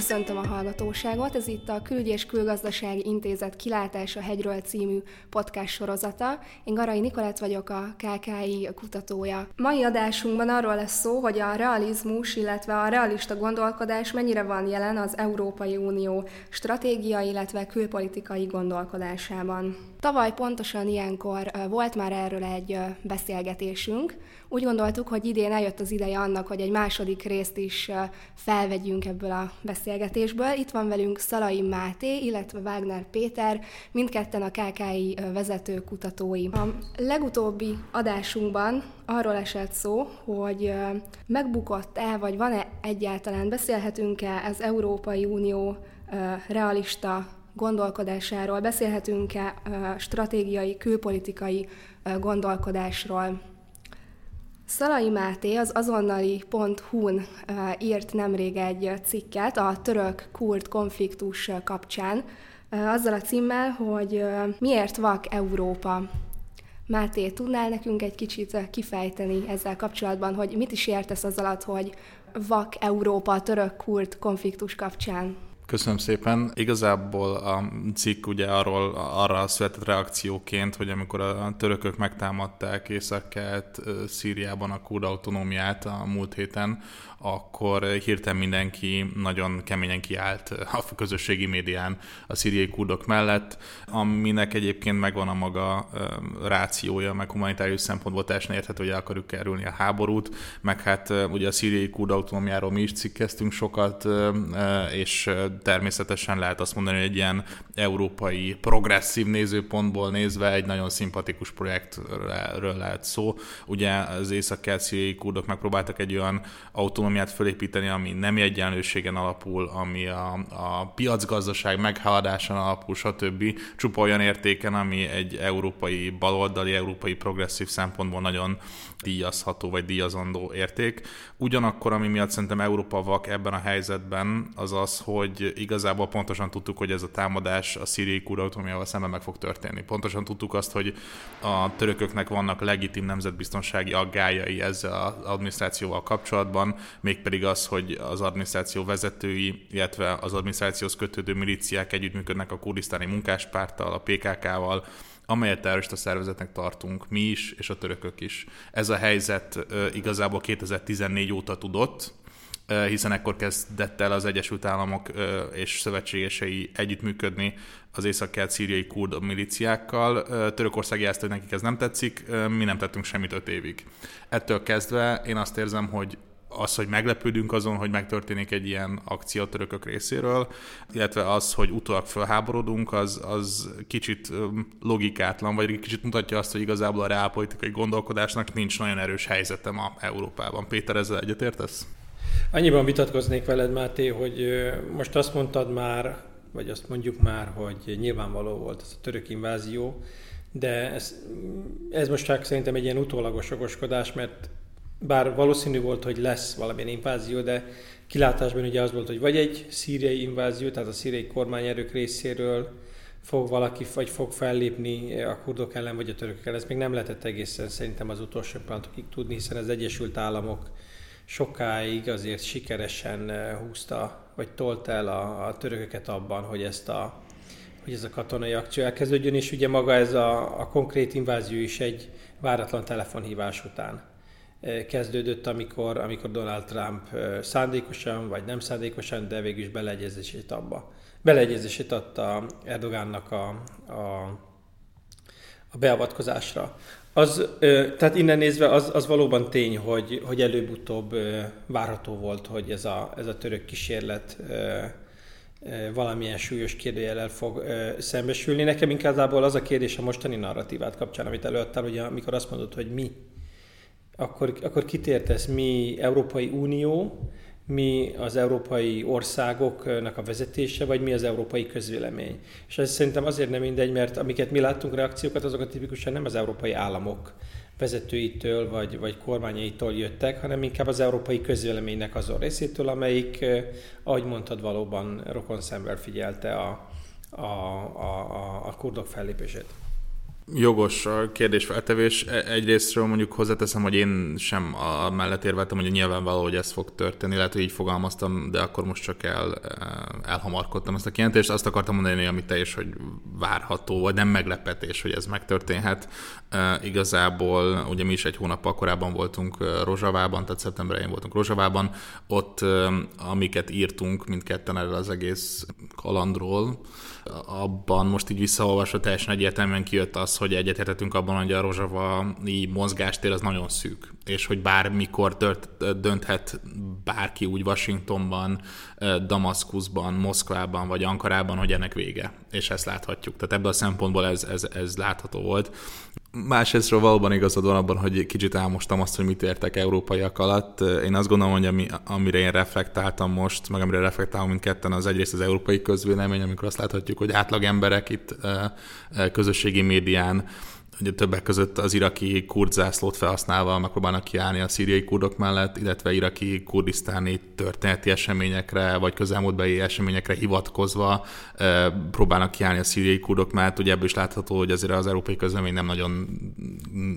Köszöntöm a hallgatóságot, ez itt a Külügyi és Külgazdasági Intézet Kilátás a hegyről című podcast sorozata. Én Garai Nikolett vagyok, a PKK kutatója. Mai adásunkban arról lesz szó, hogy a realizmus, illetve a realista gondolkodás mennyire van jelen az Európai Unió stratégiai, illetve külpolitikai gondolkodásában. Tavaly pontosan ilyenkor volt már erről egy beszélgetésünk. Úgy gondoltuk, hogy idén eljött az ideje annak, hogy egy második részt is felvegyünk ebből a beszélgetésből. Itt van velünk Szalai Máté, illetve Wagner Péter, mindketten a KKI vezető kutatói. A legutóbbi adásunkban arról esett szó, hogy megbukott-e, vagy van-e egyáltalán, beszélhetünk-e az Európai Unió realista gondolkodásáról, beszélhetünk-e stratégiai, külpolitikai gondolkodásról. Szalai Máté az azonnali.hu-n írt nemrég egy cikket a török-kurd konfliktus kapcsán, azzal a címmel, hogy miért vak Európa. Máté, tudnál nekünk egy kicsit kifejteni ezzel kapcsolatban, hogy mit is értesz az alatt, hogy vak Európa a török-kurd konfliktus kapcsán? Köszönöm szépen. Igazából a cikk ugye arra született reakcióként, hogy amikor a törökök megtámadták Észak-Kelet Szíriában a kurd autonómiát a múlt héten, akkor hirtelen mindenki nagyon keményen kiállt a közösségi médián a szíriai kurdok mellett, aminek egyébként megvan a maga rációja, meg humanitárius szempontból teljesen érthető, hogy el akarjuk kerülni a háborút, meg hát ugye a szíriai kurd autonómiáról mi is cikkeztünk sokat, és természetesen lehet azt mondani, hogy egy ilyen európai progresszív nézőpontból nézve egy nagyon szimpatikus projektről lehet szó. Ugye az észak-kelet-szíriai kurdok megpróbáltak egy olyan autonómiát fölépíteni, ami nem egyenlőségen alapul, ami a piacgazdaság meghaladásán alapul, stb. Csupa olyan értéken, ami egy európai baloldali, európai progresszív szempontból nagyon díjazható vagy díjazandó érték. Ugyanakkor, ami miatt szerintem Európa vak ebben a helyzetben, az az, hogy igazából pontosan tudtuk, hogy ez a támadás a szíriai kurd autonómiával szemben meg fog történni. Pontosan tudtuk azt, hogy a törököknek vannak legitim nemzetbiztonsági aggályai ezzel az adminisztrációval kapcsolatban, mégpedig az, hogy az adminisztráció vezetői, illetve az adminisztrációhoz kötődő milíciák együttműködnek a kurdisztáni munkáspárttal, a PKK-val, amelyet terrorista szervezetnek tartunk mi is, és a törökök is. Ez a helyzet igazából 2014 óta tudott, hiszen ekkor kezdett el az Egyesült Államok és szövetségesei együttműködni az észak-kelet szíriai kurd milíciákkal. Törökország jelezte, hogy nekik ez nem tetszik, mi nem tettünk semmit 5 évig. Ettől kezdve én azt érzem, hogy az, hogy meglepődünk azon, hogy megtörténik egy ilyen akció törökök részéről, illetve az, hogy utólag fölháborodunk, az kicsit logikátlan, vagy kicsit mutatja azt, hogy igazából a reálpolitikai gondolkodásnak nincs nagyon erős helyzete ma Európában. Péter, ezzel egyetértesz? Annyiban vitatkoznék veled, Máté, hogy most azt mondtad már, vagy azt mondjuk már, hogy nyilvánvaló volt ez a török invázió, de ez most csak szerintem egy ilyen utólagos okoskodás, mert bár valószínű volt, hogy lesz valamilyen invázió, de kilátásban ugye az volt, hogy vagy egy szíriai invázió, tehát a szíriai kormányerők részéről fog valaki, vagy fog fellépni a kurdok ellen, vagy a törökök ellen. Ezt még nem lehetett egészen szerintem az utolsó pillanatokig tudni, hiszen az Egyesült Államok sokáig azért sikeresen húzta, vagy tolta el a törököket abban, hogy ez a katonai akció elkezdődjön, és ugye maga ez a konkrét invázió is egy váratlan telefonhívás után kezdődött, amikor Donald Trump szándékosan, vagy nem szándékosan, de végül is beleegyezését adta Erdogánnak a beavatkozásra. Tehát innen nézve az valóban tény, hogy előbb-utóbb várható volt, hogy ez a török kísérlet valamilyen súlyos kérdőjellel fog szembesülni. Nekem inkább az a kérdés a mostani narratívát kapcsán, amit előadtál, hogy amikor azt mondod, hogy mi, akkor kit értesz? Mi Európai Unió, mi az európai országoknak a vezetése, vagy mi az európai közvélemény. És ez szerintem azért nem mindegy, mert amiket mi láttunk reakciókat, azokat tipikusan nem az európai államok vezetőitől, vagy kormányaitól jöttek, hanem inkább az európai közvéleménynek azon részétől, amelyik, ahogy mondtad, valóban rokon szemmel figyelte a kurdok fellépését. jogos a kérdésfeltevés. Egyrésztről mondjuk hozzáteszem, hogy én sem a mellett érveltem, hogy nyilvánvaló, hogy ez fog történni. Lehet, hogy így fogalmaztam, de akkor most csak elhamarkodtam ezt a kijelentést. Azt akartam mondani, amit te is, hogy várható, vagy nem meglepetés, hogy ez megtörténhet. Igazából ugye mi is egy hónappal korábban voltunk Rozsavában, tehát szeptemberben voltunk Rozsavában. Ott, amiket írtunk mindketten erről az egész kalandról, abban most így visszaolvasva teljesen egyértelműen kijött az, hogy egyetértettünk abban, hogy a rozsavai mozgástér az nagyon szűk, és hogy bármikor dönthet bárki úgy Washingtonban, Damaszkuszban, Moszkvában vagy Ankarában, hogy ennek vége. És ezt láthatjuk. Tehát ebből a szempontból ez látható volt. Másrésztről valóban igazad van abban, hogy kicsit álmostam azt, hogy mit értek európaiak alatt. Én azt gondolom, hogy amire én reflektáltam most, meg amire reflektálunk mindketten, az egyrészt az európai közvélemény, amikor azt láthatjuk, hogy átlagemberek itt közösségi médián, ugye többek között az iraki kurd zászlót felhasználva megpróbálnak kiállni a szíriai kurdok mellett, illetve iraki kurdisztáni történeti eseményekre, vagy közelmúltbeli eseményekre hivatkozva próbálnak kiállni a szíriai kurdok mellett. Ugye ebből is látható, hogy azért az európai közvélemény nem nagyon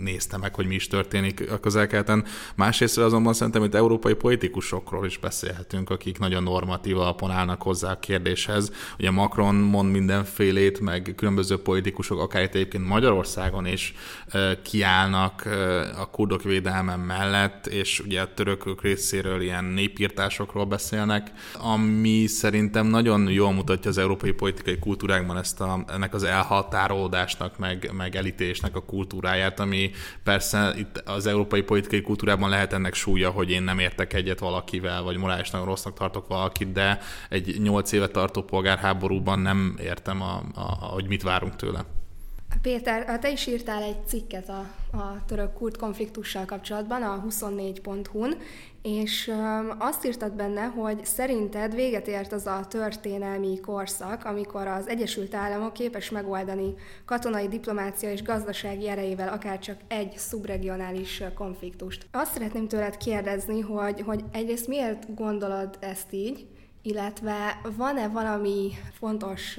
nézte meg, hogy mi is történik a Közel-Keleten. Másrészt azonban szerintem itt európai politikusokról is beszélhetünk, akik nagyon normatív alapon állnak hozzá a kérdéshez. Ugye Macron mond mindenfélét, meg különböző politikusok, akár itt egyébként Magyarországon és kiállnak a kurdok védelme mellett, és ugye a törökök részéről ilyen népírtásokról beszélnek, ami szerintem nagyon jól mutatja az európai politikai kultúrákban ennek az elhatárolódásnak, meg elítélésnek a kultúráját, ami persze itt az európai politikai kultúrában lehet ennek súlya, hogy én nem értek egyet valakivel, vagy morálisan rossznak tartok valakit, de egy 8 éve tartó polgárháborúban nem értem, hogy mit várunk tőle. Péter, te is írtál egy cikket a török-kurd konfliktussal kapcsolatban, a 24.hu-n, és azt írtad benne, hogy szerinted véget ért az a történelmi korszak, amikor az Egyesült Államok képes megoldani katonai, diplomácia és gazdasági erejével akár csak egy szubregionális konfliktust. Azt szeretném tőled kérdezni, hogy egyrészt miért gondolod ezt így, illetve van-e valami fontos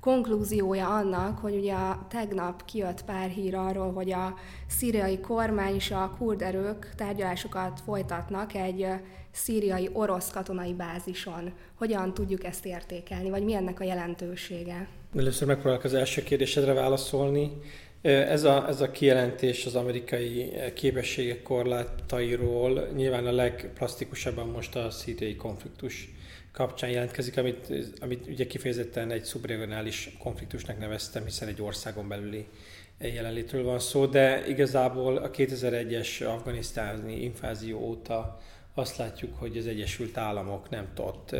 konklúziója annak, hogy ugye tegnap kijött pár hír arról, hogy a szíriai kormány és a kurd erők tárgyalásokat folytatnak egy szíriai orosz katonai bázison. Hogyan tudjuk ezt értékelni, vagy mi ennek a jelentősége? Először megpróbálok az első kérdésedre válaszolni. Ez a kijelentés az amerikai képességek korlátairól nyilván a legplasztikusabban most a szíriai konfliktus kapcsán jelentkezik, amit ugye kifejezetten egy szubregionális konfliktusnak neveztem, hiszen egy országon belüli jelenlétről van szó, de igazából a 2001-es afganisztáni invázió óta azt látjuk, hogy az Egyesült Államok nem tudott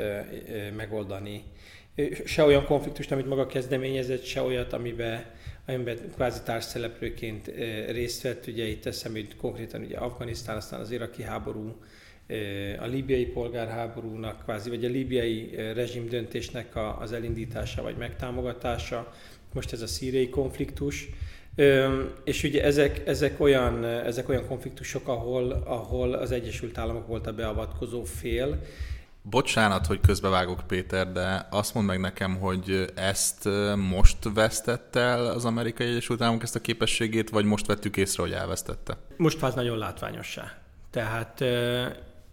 megoldani se olyan konfliktust, amit maga kezdeményezett, se olyat, amiben kvázi társszereplőként részt vett. Ugye itt eszembe jut konkrétan ugye Afganisztán, aztán az iraki háború, a líbiai polgárháborúnak, kvázi, vagy a líbiai rezsimdöntésnek az elindítása, vagy megtámogatása, most ez a szíriai konfliktus. És ugye ezek olyan konfliktusok, ahol az Egyesült Államok volt a beavatkozó fél. Bocsánat, hogy közbevágok, Péter, de azt mondd meg nekem, hogy ezt most vesztette el az Amerikai Egyesült Államok ezt a képességét, vagy most vettük észre, hogy elvesztette? Most vált nagyon látványossá. Tehát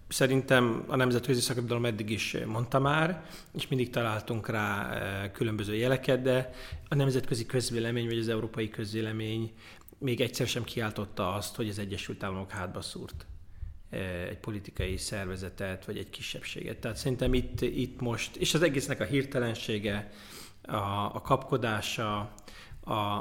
szerintem a nemzetközi szakirodalom eddig is mondta már, és mindig találtunk rá különböző jeleket, de a nemzetközi közvélemény, vagy az európai közvélemény még egyszer sem kiáltotta azt, hogy az Egyesült Államok hátba szúrt egy politikai szervezetet, vagy egy kisebbséget. Tehát szerintem itt most, és az egésznek a hirtelensége, a kapkodása,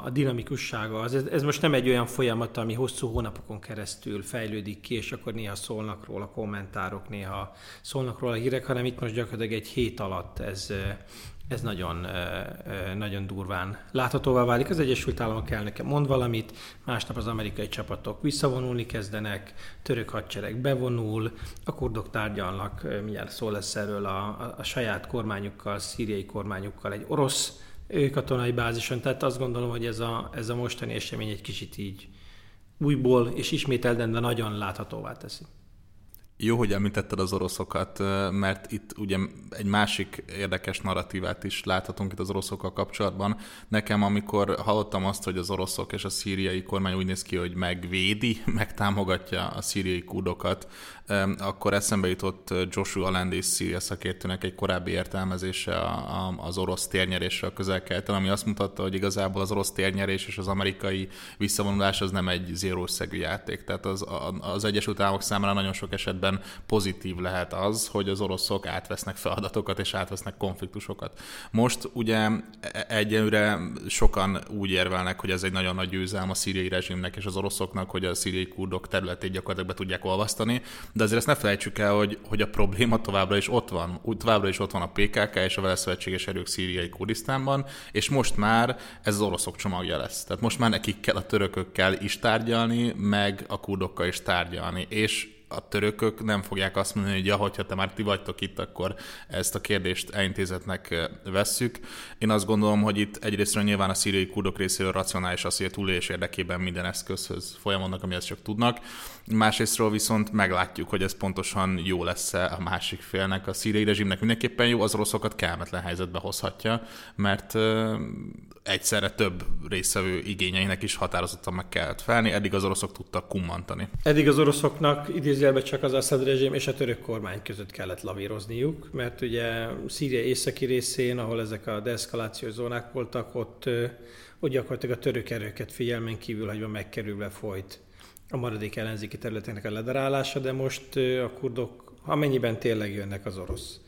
a dinamikussága, ez most nem egy olyan folyamat, ami hosszú hónapokon keresztül fejlődik ki, és akkor néha szólnak róla kommentárok, néha szólnak róla hírek, hanem itt most gyakorlatilag egy hét alatt ez nagyon, nagyon durván láthatóvá válik. Az Egyesült Államok elnöke mond valamit, másnap az amerikai csapatok visszavonulni kezdenek, török hadsereg bevonul, a kurdok tárgyalnak, mindjárt szó lesz erről a saját kormányukkal, szíriai kormányukkal egy orosz katonai bázison, tehát azt gondolom, hogy ez a mostani esemény egy kicsit így újból és ismételten, de nagyon láthatóvá teszi. Jó, hogy említetted az oroszokat, mert itt ugye egy másik érdekes narratívát is láthatunk itt az oroszokkal kapcsolatban. Nekem, amikor hallottam azt, hogy az oroszok és a szíriai kormány úgy néz ki, hogy megvédi, megtámogatja a szíriai kurdokat, akkor eszembe jutott Joshua Landis szíria szakértőnek egy korábbi értelmezése az orosz térnyerésre a Közel-Keleten, ami azt mutatta, hogy igazából az orosz térnyerés és az amerikai visszavonulás az nem egy zérószegű játék. Tehát az Egyesült Államok számára nagyon sok esetben pozitív lehet az, hogy az oroszok átvesznek feladatokat és átvesznek konfliktusokat. Most ugye egyelőre sokan úgy érvelnek, hogy ez egy nagyon nagy győzelm a szíriai rezsimnek és az oroszoknak, hogy a szíriai kurdok területét gyakorlatilag be tudják olvasztani, de azért ezt ne felejtsük el, hogy a probléma továbbra is ott van. Úgy továbbra is ott van a PKK és a vele szövetséges erők szíriai Kurdisztánban, és most már ez az oroszok csomagja lesz. Tehát most már nekik kell a törökökkel is tárgyalni, meg a kurdokkal is tárgyalni, és a törökök nem fogják azt mondani, hogy ja, hogyha te már ti vagytok itt, akkor ezt a kérdést elintézetnek vesszük. Én azt gondolom, hogy itt egyrészt nyilván a szíriai kurdok részéről racionális az, hogy a túlélés érdekében minden eszközhöz folyamadnak, amihez csak tudnak. Másrésztről viszont meglátjuk, hogy ez pontosan jó lesz-e a másik félnek. A szíriai rezsimnek mindenképpen jó, az oroszokat kellemetlen helyzetbe hozhatja, mert egyszerre több részvevő igényeinek is határozottan meg kellett felni, eddig az oroszok tudtak kummantani. Eddig az oroszoknak idézőjelben csak az Assad rezsim és a török kormány között kellett lavírozniuk, mert ugye Szíria északi részén, ahol ezek a deeszkalációs zónák voltak, ott gyakorlatilag a török erőket figyelmen kívül hagyva megkerülve folyt a maradék ellenzéki területeknek a ledarálása, de most a kurdok, amennyiben tényleg jönnek az orosz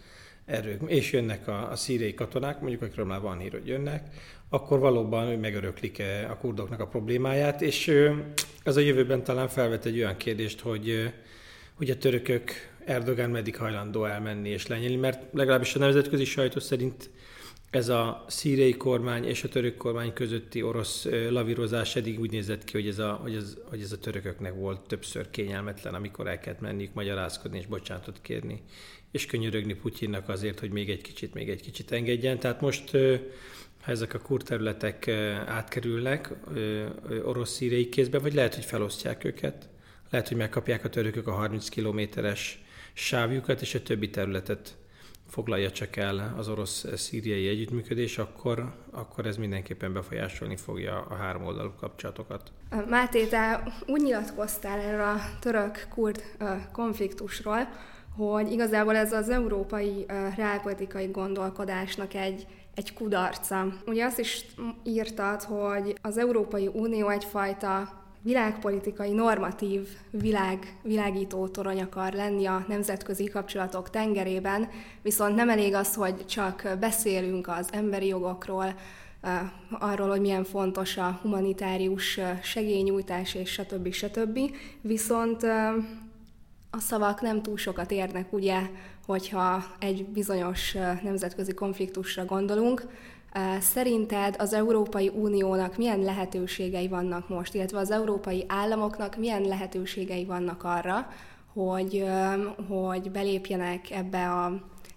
erők, és jönnek a szíriai katonák, mondjuk akikről már van hír, hogy jönnek, akkor valóban megöröklik a kurdoknak a problémáját, és ez a jövőben talán felvet egy olyan kérdést, hogy a törökök Erdogán meddig hajlandó elmenni és lenyelni, mert legalábbis a nemzetközi sajtó szerint ez a szíriai kormány és a török kormány közötti orosz lavírozás eddig úgy nézett ki, hogy ez a törököknek volt többször kényelmetlen, amikor el kellett menniük magyarázkodni és bocsánatot kérni, és könyörögni Putyinnak azért, hogy még egy kicsit engedjen. Tehát most, ha ezek a kurd területek átkerülnek orosz-szíriai kézbe, vagy lehet, hogy felosztják őket, lehet, hogy megkapják a törökök a 30 kilométeres sávjukat, és a többi területet foglalja csak el az orosz-szíriai együttműködés, akkor ez mindenképpen befolyásolni fogja a háromoldalú kapcsolatokat. Máté, te úgy nyilatkoztál erről a török-kurd konfliktusról, hogy igazából ez az európai reálpolitikai gondolkodásnak egy kudarca. Ugye azt is írtad, hogy az Európai Unió egyfajta világpolitikai, normatív világító torony akar lenni a nemzetközi kapcsolatok tengerében, viszont nem elég az, hogy csak beszélünk az emberi jogokról, arról, hogy milyen fontos a humanitárius segélynyújtás, és stb. Viszont a szavak nem túl sokat érnek, ugye, hogyha egy bizonyos nemzetközi konfliktusra gondolunk. Szerinted az Európai Uniónak milyen lehetőségei vannak most, illetve az európai államoknak milyen lehetőségei vannak arra, hogy belépjenek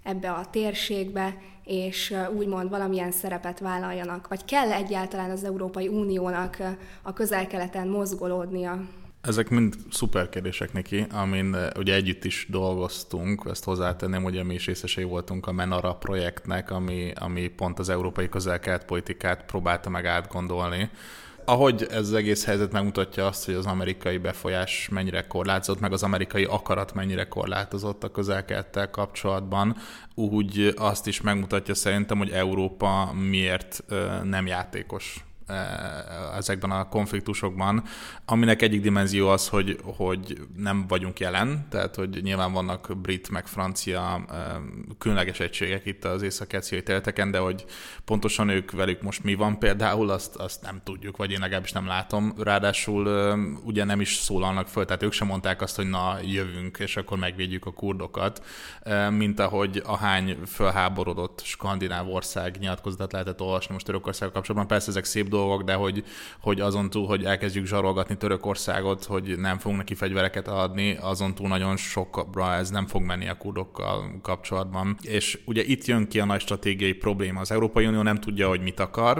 ebbe a térségbe, és úgymond valamilyen szerepet vállaljanak? Vagy kell egyáltalán az Európai Uniónak a Közel-Keleten mozgolódnia? Ezek mind szuper kérdések, Niki, amin ugye együtt is dolgoztunk, ezt hozzátenném, hogy mi is részesei voltunk a Menara projektnek, ami pont az európai közel-kelet politikát próbálta meg átgondolni. Ahogy ez az egész helyzet megmutatja azt, hogy az amerikai befolyás mennyire korlátozott, meg az amerikai akarat mennyire korlátozott a közel-kelettel kapcsolatban, úgy azt is megmutatja szerintem, hogy Európa miért nem játékos ezekben a konfliktusokban, aminek egyik dimenzió az, hogy nem vagyunk jelen, tehát hogy nyilván vannak brit meg francia különleges egységek itt az észak-keleti területeken, de hogy pontosan ők velük most mi van például, azt nem tudjuk, vagy én legalábbis nem látom. Ráadásul ugye nem is szólalnak föl, tehát ők sem mondták azt, hogy na, jövünk, és akkor megvédjük a kurdokat, mint ahogy ahány fölháborodott skandináv ország nyilatkozatát lehetett olvasni most Törökországgal kapcsolatban. Persze ezek szép dolgok, de hogy azon túl, hogy elkezdjük zsarolgatni Törökországot, hogy nem fogunk neki fegyvereket adni, azon túl nagyon sokra ez nem fog menni a kurdokkal kapcsolatban. És ugye itt jön ki a nagy stratégiai probléma. Az Európai Unió nem tudja, hogy mit akar,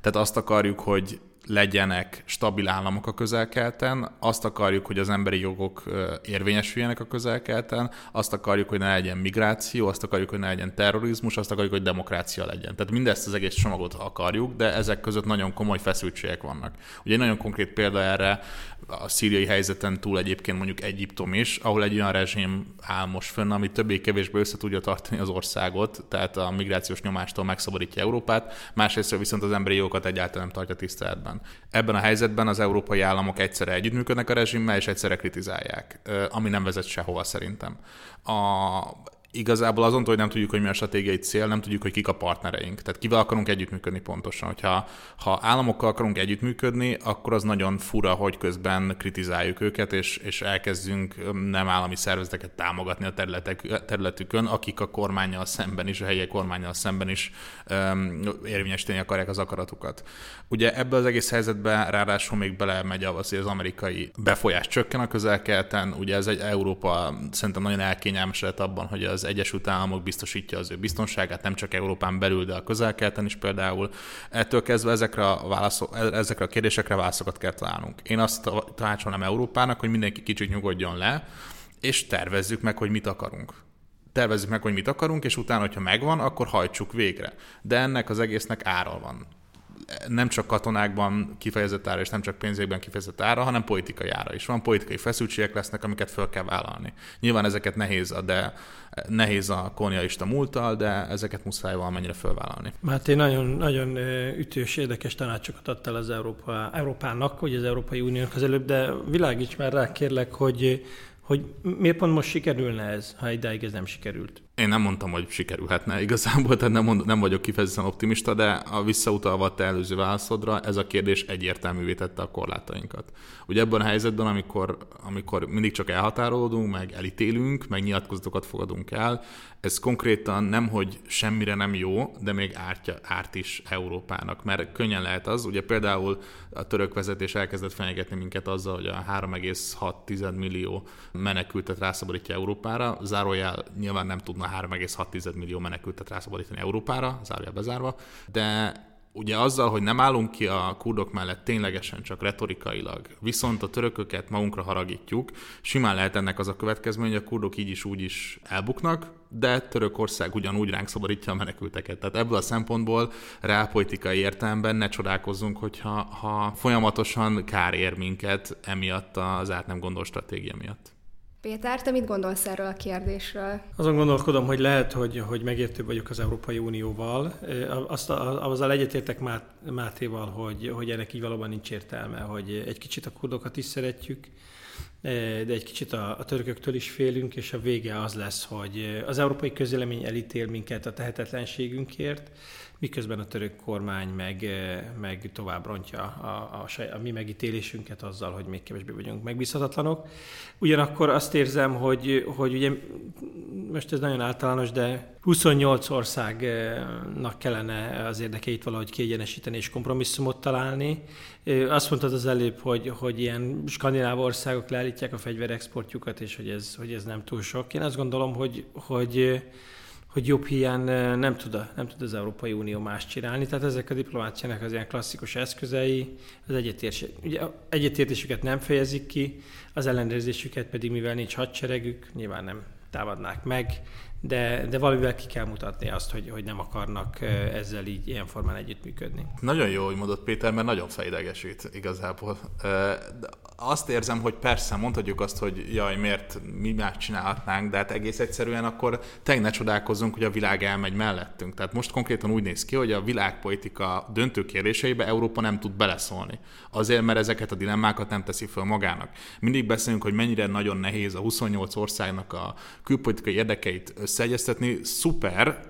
tehát azt akarjuk, hogy legyenek stabil államok a Közel-Keleten, azt akarjuk, hogy az emberi jogok érvényesüljenek a Közel-Keleten, azt akarjuk, hogy ne legyen migráció, azt akarjuk, hogy ne legyen terrorizmus, azt akarjuk, hogy demokrácia legyen. Tehát mindezt az egész csomagot akarjuk, de ezek között nagyon komoly feszültségek vannak. Ugye egy nagyon konkrét példa erre a szíriai helyzeten túl egyébként mondjuk Egyiptom is, ahol egy olyan rezsim áll most fönn, ami többé-kevésbé össze tudja tartani az országot, tehát a migrációs nyomástól megszabadítja Európát, másrészt viszont az emberi jogokat egyáltalán nem tartja tiszteletben. Ebben a helyzetben az európai államok egyszerre együttműködnek a rezsimmel, és egyszerre kritizálják, ami nem vezet sehova szerintem. Igazából azon, hogy nem tudjuk, hogy mi a stratégiai cél, nem tudjuk, hogy kik a partnereink. Tehát kivel akarunk együttműködni pontosan. Ha államokkal akarunk együttműködni, akkor az nagyon fura, hogy közben kritizáljuk őket, és elkezdünk nem állami szervezeteket támogatni a területükön, akik a kormánnyal szemben is, a helyi kormánnyal szemben is érvényesíteni akarják az akaratukat. Ugye ebbe az egész helyzetben ráadásul még belemegy az, hogy az amerikai befolyás csökken a Közel-Keleten. Ugye ez egy Európa szerintem nagyon elkényelmesedett abban, hogy az Egyesült Államok biztosítja az ő biztonságát, nem csak Európán belül, de a Közel-Keleten is például. Ettől kezdve ezekre a kérdésekre válaszokat kell találnunk. Én azt tanácsolnám Európának, hogy mindenki kicsit nyugodjon le, és tervezzük meg, hogy mit akarunk. És utána, hogyha megvan, akkor hajtsuk végre. De ennek az egésznek ára van. Nem csak katonákban kifejezett ára, és nem csak pénzékben kifejezett ára, hanem politikai ára is van. Politikai feszültségek lesznek, amiket föl kell vállalni. Nyilván ezeket nehéz a kolonialista múlttal, de ezeket muszáj valamennyire fölvállalni. Máté, nagyon, nagyon ütős, érdekes tanácsokat adtál az Európának, vagy az Európai Uniónak az előbb, de világíts már rá, kérlek, hogy miért pont most sikerülne ez, ha idáig ez nem sikerült? Én nem mondtam, hogy sikerülhetne igazából, tehát nem vagyok kifejezetten optimista, de visszautalva a te előző válaszodra, ez a kérdés egyértelművé tette a korlátainkat. Ugye ebben a helyzetben, amikor mindig csak elhatárolódunk, meg elítélünk, meg nyilatkozatokat fogadunk el, ez konkrétan nem, hogy semmire nem jó, de még árt is Európának, mert könnyen lehet az, ugye például a török vezetés elkezdett fenyegetni minket azzal, hogy a 3,6 millió menekültet rászabadítja Európára, zárójel nyilván nem tudna 3,6 millió menekültet rászabadítani Európára, zárójel bezárva, de ugye azzal, hogy nem állunk ki a kurdok mellett ténylegesen csak retorikailag, viszont a törököket magunkra haragítjuk, simán lehet ennek az a következmény, hogy a kurdok így is úgy is elbuknak, de Törökország ugyanúgy ránk szabadítja a menekülteket. Tehát ebből a szempontból reálpolitikai értelemben ne csodálkozzunk, hogyha folyamatosan kár ér minket emiatt az át nem gondol stratégia miatt. Péter, te mit gondolsz erről a kérdésről? Azon gondolkodom, hogy lehet, hogy megértőbb vagyok az Európai Unióval. Azzal egyetértek Mátéval, hogy ennek így valóban nincs értelme, hogy egy kicsit a kurdokat is szeretjük, de egy kicsit a törököktől is félünk, és a vége az lesz, hogy az európai közvélemény elítél minket a tehetetlenségünkért, miközben a török kormány meg tovább rontja a mi megítélésünket azzal, hogy még kevésbé vagyunk megbízhatatlanok. Ugyanakkor azt érzem, hogy ugye, most ez nagyon általános, de 28 országnak kellene az érdekeit valahogy kiegyenesíteni és kompromisszumot találni. Azt mondtad az előbb, hogy ilyen skandináv országok leállítják a fegyverexportjukat, és hogy ez nem túl sok. Én azt gondolom, hogy jobb hiány nem tud az Európai Unió más csinálni. Tehát ezek a diplomáciának az ilyen klasszikus eszközei, az egyetértésüket nem fejezik ki, az ellenőrzésüket pedig, mivel nincs hadseregük, nyilván nem támadnák meg, de valamivel ki kell mutatni azt, hogy nem akarnak ezzel így ilyen formán együttműködni. Nagyon jó, hogy mondott Péter, mert nagyon felidegesít igazából. De azt érzem, hogy persze mondhatjuk azt, hogy jaj, miért mi már csinálhatnánk, de hát egész egyszerűen akkor ne csodálkozzunk, hogy a világ elmegy mellettünk. Tehát most konkrétan úgy néz ki, hogy a világpolitika döntő kérdéseibe Európa nem tud beleszólni. Azért, mert ezeket a dilemmákat nem teszi föl magának. Mindig beszélünk, hogy mennyire nagyon nehéz a 28 országnak a külpolitikai érdekeit összeegyeztetni. Szuper,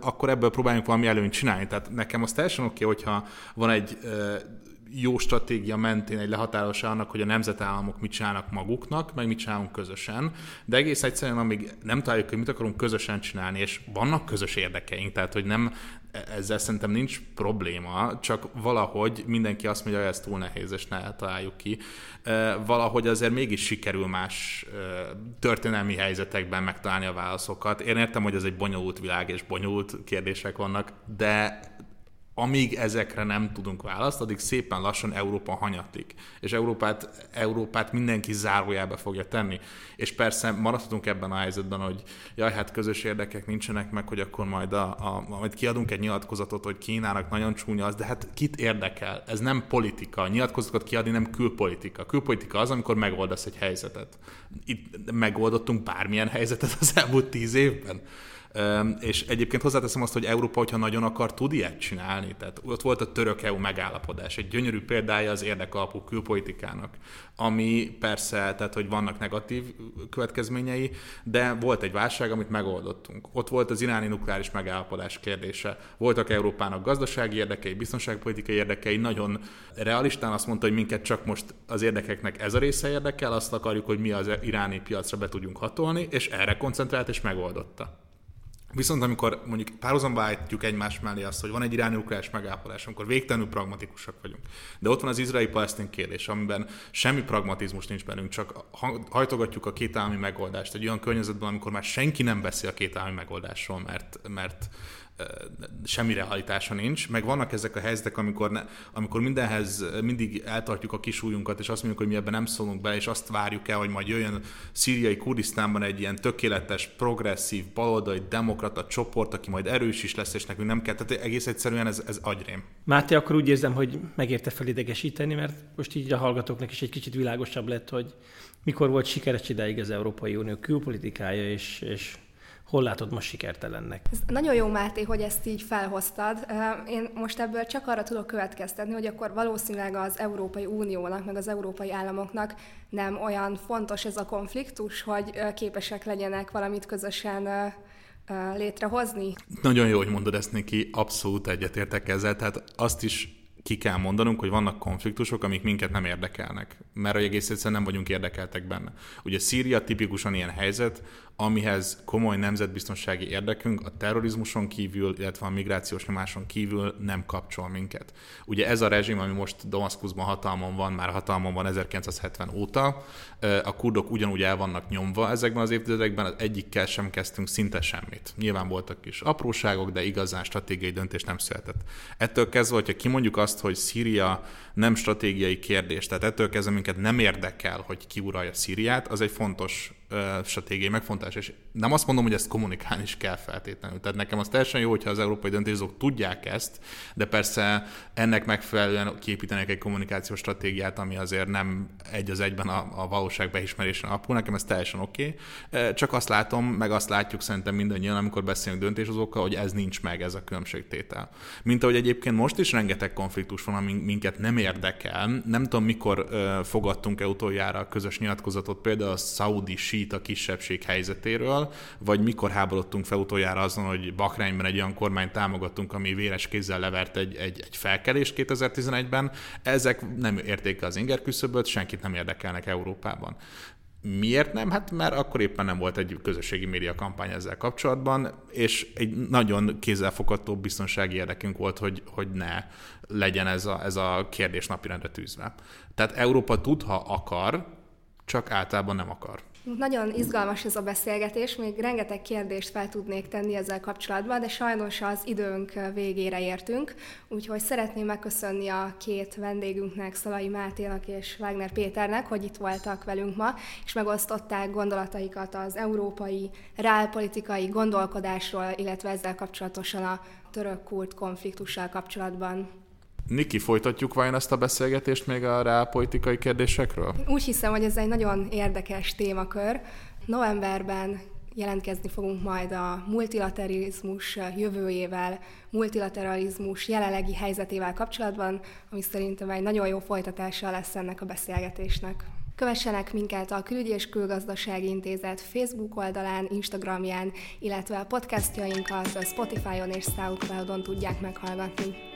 akkor ebből próbáljunk valami előnyt csinálni. Tehát nekem az teljesen oké, hogyha van egy jó stratégia mentén egy lehatárolás annak, hogy a nemzetállamok mit csinálnak maguknak, meg mit csinálunk közösen, de egész egyszerűen, amíg nem találjuk, hogy mit akarunk közösen csinálni, és vannak közös érdekeink, tehát hogy nem, ezzel szerintem nincs probléma, csak valahogy mindenki azt mondja, hogy ez túl nehéz, és ne találjuk ki. Valahogy azért mégis sikerül más történelmi helyzetekben megtalálni a válaszokat. Én értem, hogy ez egy bonyolult világ, és bonyolult kérdések vannak, de amíg ezekre nem tudunk választ, addig szépen lassan Európa hanyatik. És Európát mindenki zárójába fogja tenni. És persze maradhatunk ebben a helyzetben, hogy jaj, hát közös érdekek nincsenek meg, hogy akkor majd, majd kiadunk egy nyilatkozatot, hogy Kínának nagyon csúnya az, de hát kit érdekel? Ez nem politika. Nyilatkozatokat kiadni nem külpolitika. Külpolitika az, amikor megoldasz egy helyzetet. Itt megoldottunk bármilyen helyzetet az elmúlt 10 évben. És egyébként hozzáteszem azt, hogy Európa, hogyha nagyon akar, tud ilyet csinálni. Tehát ott volt a török-EU megállapodás, egy gyönyörű példája az érdekalapú külpolitikának, ami persze, tehát hogy vannak negatív következményei, de volt egy válság, amit megoldottunk. Ott volt az iráni nukleáris megállapodás kérdése. Voltak Európának gazdasági érdekei, biztonságpolitikai érdekei, nagyon realistán azt mondta, hogy minket csak most az érdekeknek ez a része érdekel, azt akarjuk, hogy mi az iráni piacra be tudjunk hatolni, és erre koncentrált és megoldotta. Viszont amikor mondjuk párhuzamba állítjuk egymás mellé azt, hogy van egy iráni nukleáris megállapodás, amikor végtelenül pragmatikusak vagyunk. De ott van az izraeli-palesztin kérdés, amiben semmi pragmatizmus nincs bennünk, csak hajtogatjuk a kétállami megoldást egy olyan környezetben, amikor már senki nem beszél a kétállami megoldásról, mert semmi realitása nincs, meg vannak ezek a helyzetek, amikor mindenhez mindig eltartjuk a kis ujjunkat, és azt mondjuk, hogy mi ebben nem szólunk bele, és azt várjuk el, hogy majd jöjjön szíriai Kurdisztánban egy ilyen tökéletes, progresszív, baloldali, demokrata csoport, aki majd erős is lesz, és nekünk nem kell. Tehát egész egyszerűen ez agyrém. Máté, akkor úgy érzem, hogy megérte felidegesíteni, mert most így a hallgatóknak is egy kicsit világosabb lett, hogy mikor volt sikeres idáig az Európai Unió külpolitikája, és hol látod most sikertelennek? Ez nagyon jó, Máté, hogy ezt így felhoztad. Én most ebből csak arra tudok következtetni, hogy akkor valószínűleg az Európai Uniónak, meg az európai államoknak nem olyan fontos ez a konfliktus, hogy képesek legyenek valamit közösen létrehozni. Nagyon jó, hogy mondod ezt, Niki, abszolút egyetértek ezzel. Tehát azt is ki kell mondanunk, hogy vannak konfliktusok, amik minket nem érdekelnek, mert egész egyszerűen nem vagyunk érdekeltek benne. Ugye Szíria tipikusan ilyen helyzet, amihez komoly nemzetbiztonsági érdekünk a terrorizmuson kívül, illetve a migrációs nyomáson kívül nem kapcsol minket. Ugye ez a rezsim, ami most Damaszkuszban hatalmon van 1970 óta, a kurdok ugyanúgy el vannak nyomva ezekben az évtizedekben, az egyikkel sem kezdtünk szinte semmit. Nyilván voltak kis apróságok, de igazán stratégiai döntés nem született. Ettől kezdve, hogyha kimondjuk azt, hogy Szíria nem stratégiai kérdés, tehát ettől kezdve minket nem érdekel, hogy ki uralja Szíriát, az egy fontos stratégiai megfontás, és nem azt mondom, hogy ezt kommunikálni is kell feltétlenül. Tehát nekem az teljesen jó, hogyha az európai döntéshozók tudják ezt, de persze ennek megfelelően kiépítenek egy kommunikációs stratégiát, ami azért nem egy az egyben a valóság beismerésen alapul. Nekem ez teljesen oké. Csak azt látom, meg azt látjuk szerintem mindannyian, amikor beszélünk döntéshozókkal, hogy ez nincs meg, ez a különbségtétel. Mint ahogy egyébként most is rengeteg konfliktus van, ami minket nem érdekel. Nem tudom, mikor fogadtunk el utoljára a közös nyilatkozatot, például a szaudi a kisebbség helyzetéről, vagy mikor háborodtunk fel utoljára azon, hogy Bahreinben egy olyan kormányt támogattunk, ami véres kézzel levert egy felkelést 2011-ben. Ezek nem érték az ingerküszöböt, senkit nem érdekelnek Európában. Miért nem? Hát mert akkor éppen nem volt egy közösségi média kampány ezzel kapcsolatban, és egy nagyon kézzelfogható biztonsági érdekünk volt, hogy ne legyen ez a kérdés napirendre tűzve. Tehát Európa tud, ha akar, csak általában nem akar. Nagyon izgalmas ez a beszélgetés, még rengeteg kérdést fel tudnék tenni ezzel kapcsolatban, de sajnos az időnk végére értünk, úgyhogy szeretném megköszönni a 2 vendégünknek, Szalai Máténak és Wagner Péternek, hogy itt voltak velünk ma, és megosztották gondolataikat az európai reálpolitikai gondolkodásról, illetve ezzel kapcsolatosan a török-kurd konfliktussal kapcsolatban. Niki, folytatjuk vajon ezt a beszélgetést még a reálpolitikai kérdésekről? Úgy hiszem, hogy ez egy nagyon érdekes témakör. Novemberben jelentkezni fogunk majd a multilateralizmus jövőjével, multilateralizmus jelenlegi helyzetével kapcsolatban, ami szerintem egy nagyon jó folytatása lesz ennek a beszélgetésnek. Kövessenek minket a Külügyi és Külgazdasági Intézet Facebook oldalán, Instagramján, illetve a podcastjainkat Spotify-on és SoundCloud-on tudják meghallgatni.